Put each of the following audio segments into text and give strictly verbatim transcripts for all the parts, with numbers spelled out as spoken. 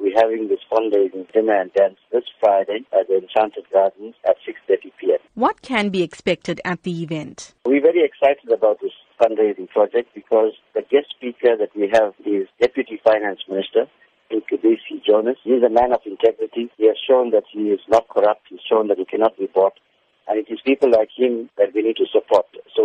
we're having this fundraising dinner and dance this Friday at the Enchanted Gardens at six thirty p.m. What can be expected at the event? We're very excited about this fundraising project because the guest speaker that we have is Deputy Finance Minister Mcebisi Jonas. He's a man of integrity. He has shown that he is not corrupt. He's shown that he cannot be bought. And it is people like him that we need to support. So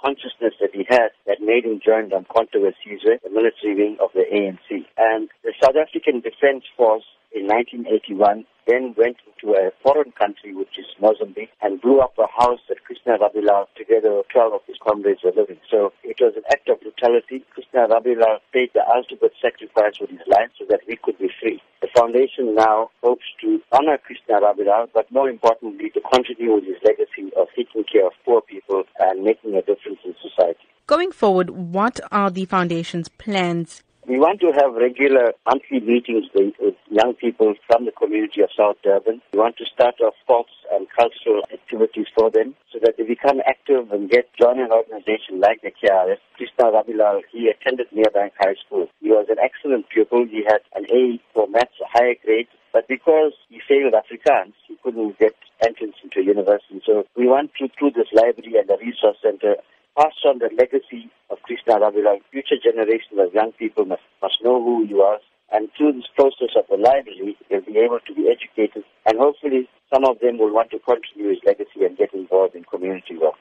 consciousness that he had that made him join on Contover Caesar, the military wing of the A N C. And the South African Defense Force in nineteen eighty-one then went into a foreign country, which is Mozambique, and blew up a house that Krishna Rabilal, together with twelve of his comrades, were living. So it was an act of brutality. Krishna Rabilal paid the ultimate sacrifice with his life so that we could be free. The foundation now hopes to honor Krishna Rabilal, but more importantly, to continue with his legacy of taking care of poor people and making a difference in society. Going forward, what are the foundation's plans? We want to have regular monthly meetings with young people from the community of South Durban. We want to start off sports and cultural activities for them so that they become active and get join an organization like the K R S. Krishna Rabilal, he attended Nearbank High School. He was an excellent pupil. He had an A for maths, a higher grade. But because he failed Afrikaans, he couldn't get entrance into university. So we want to, through this library and the resource center, pass on the legacy of Krishna Rabilal. Future generations of young people must, must know who you are. And through this process of the library, they'll be able to be educated. And hopefully some of them will want to continue his legacy and get involved in community work.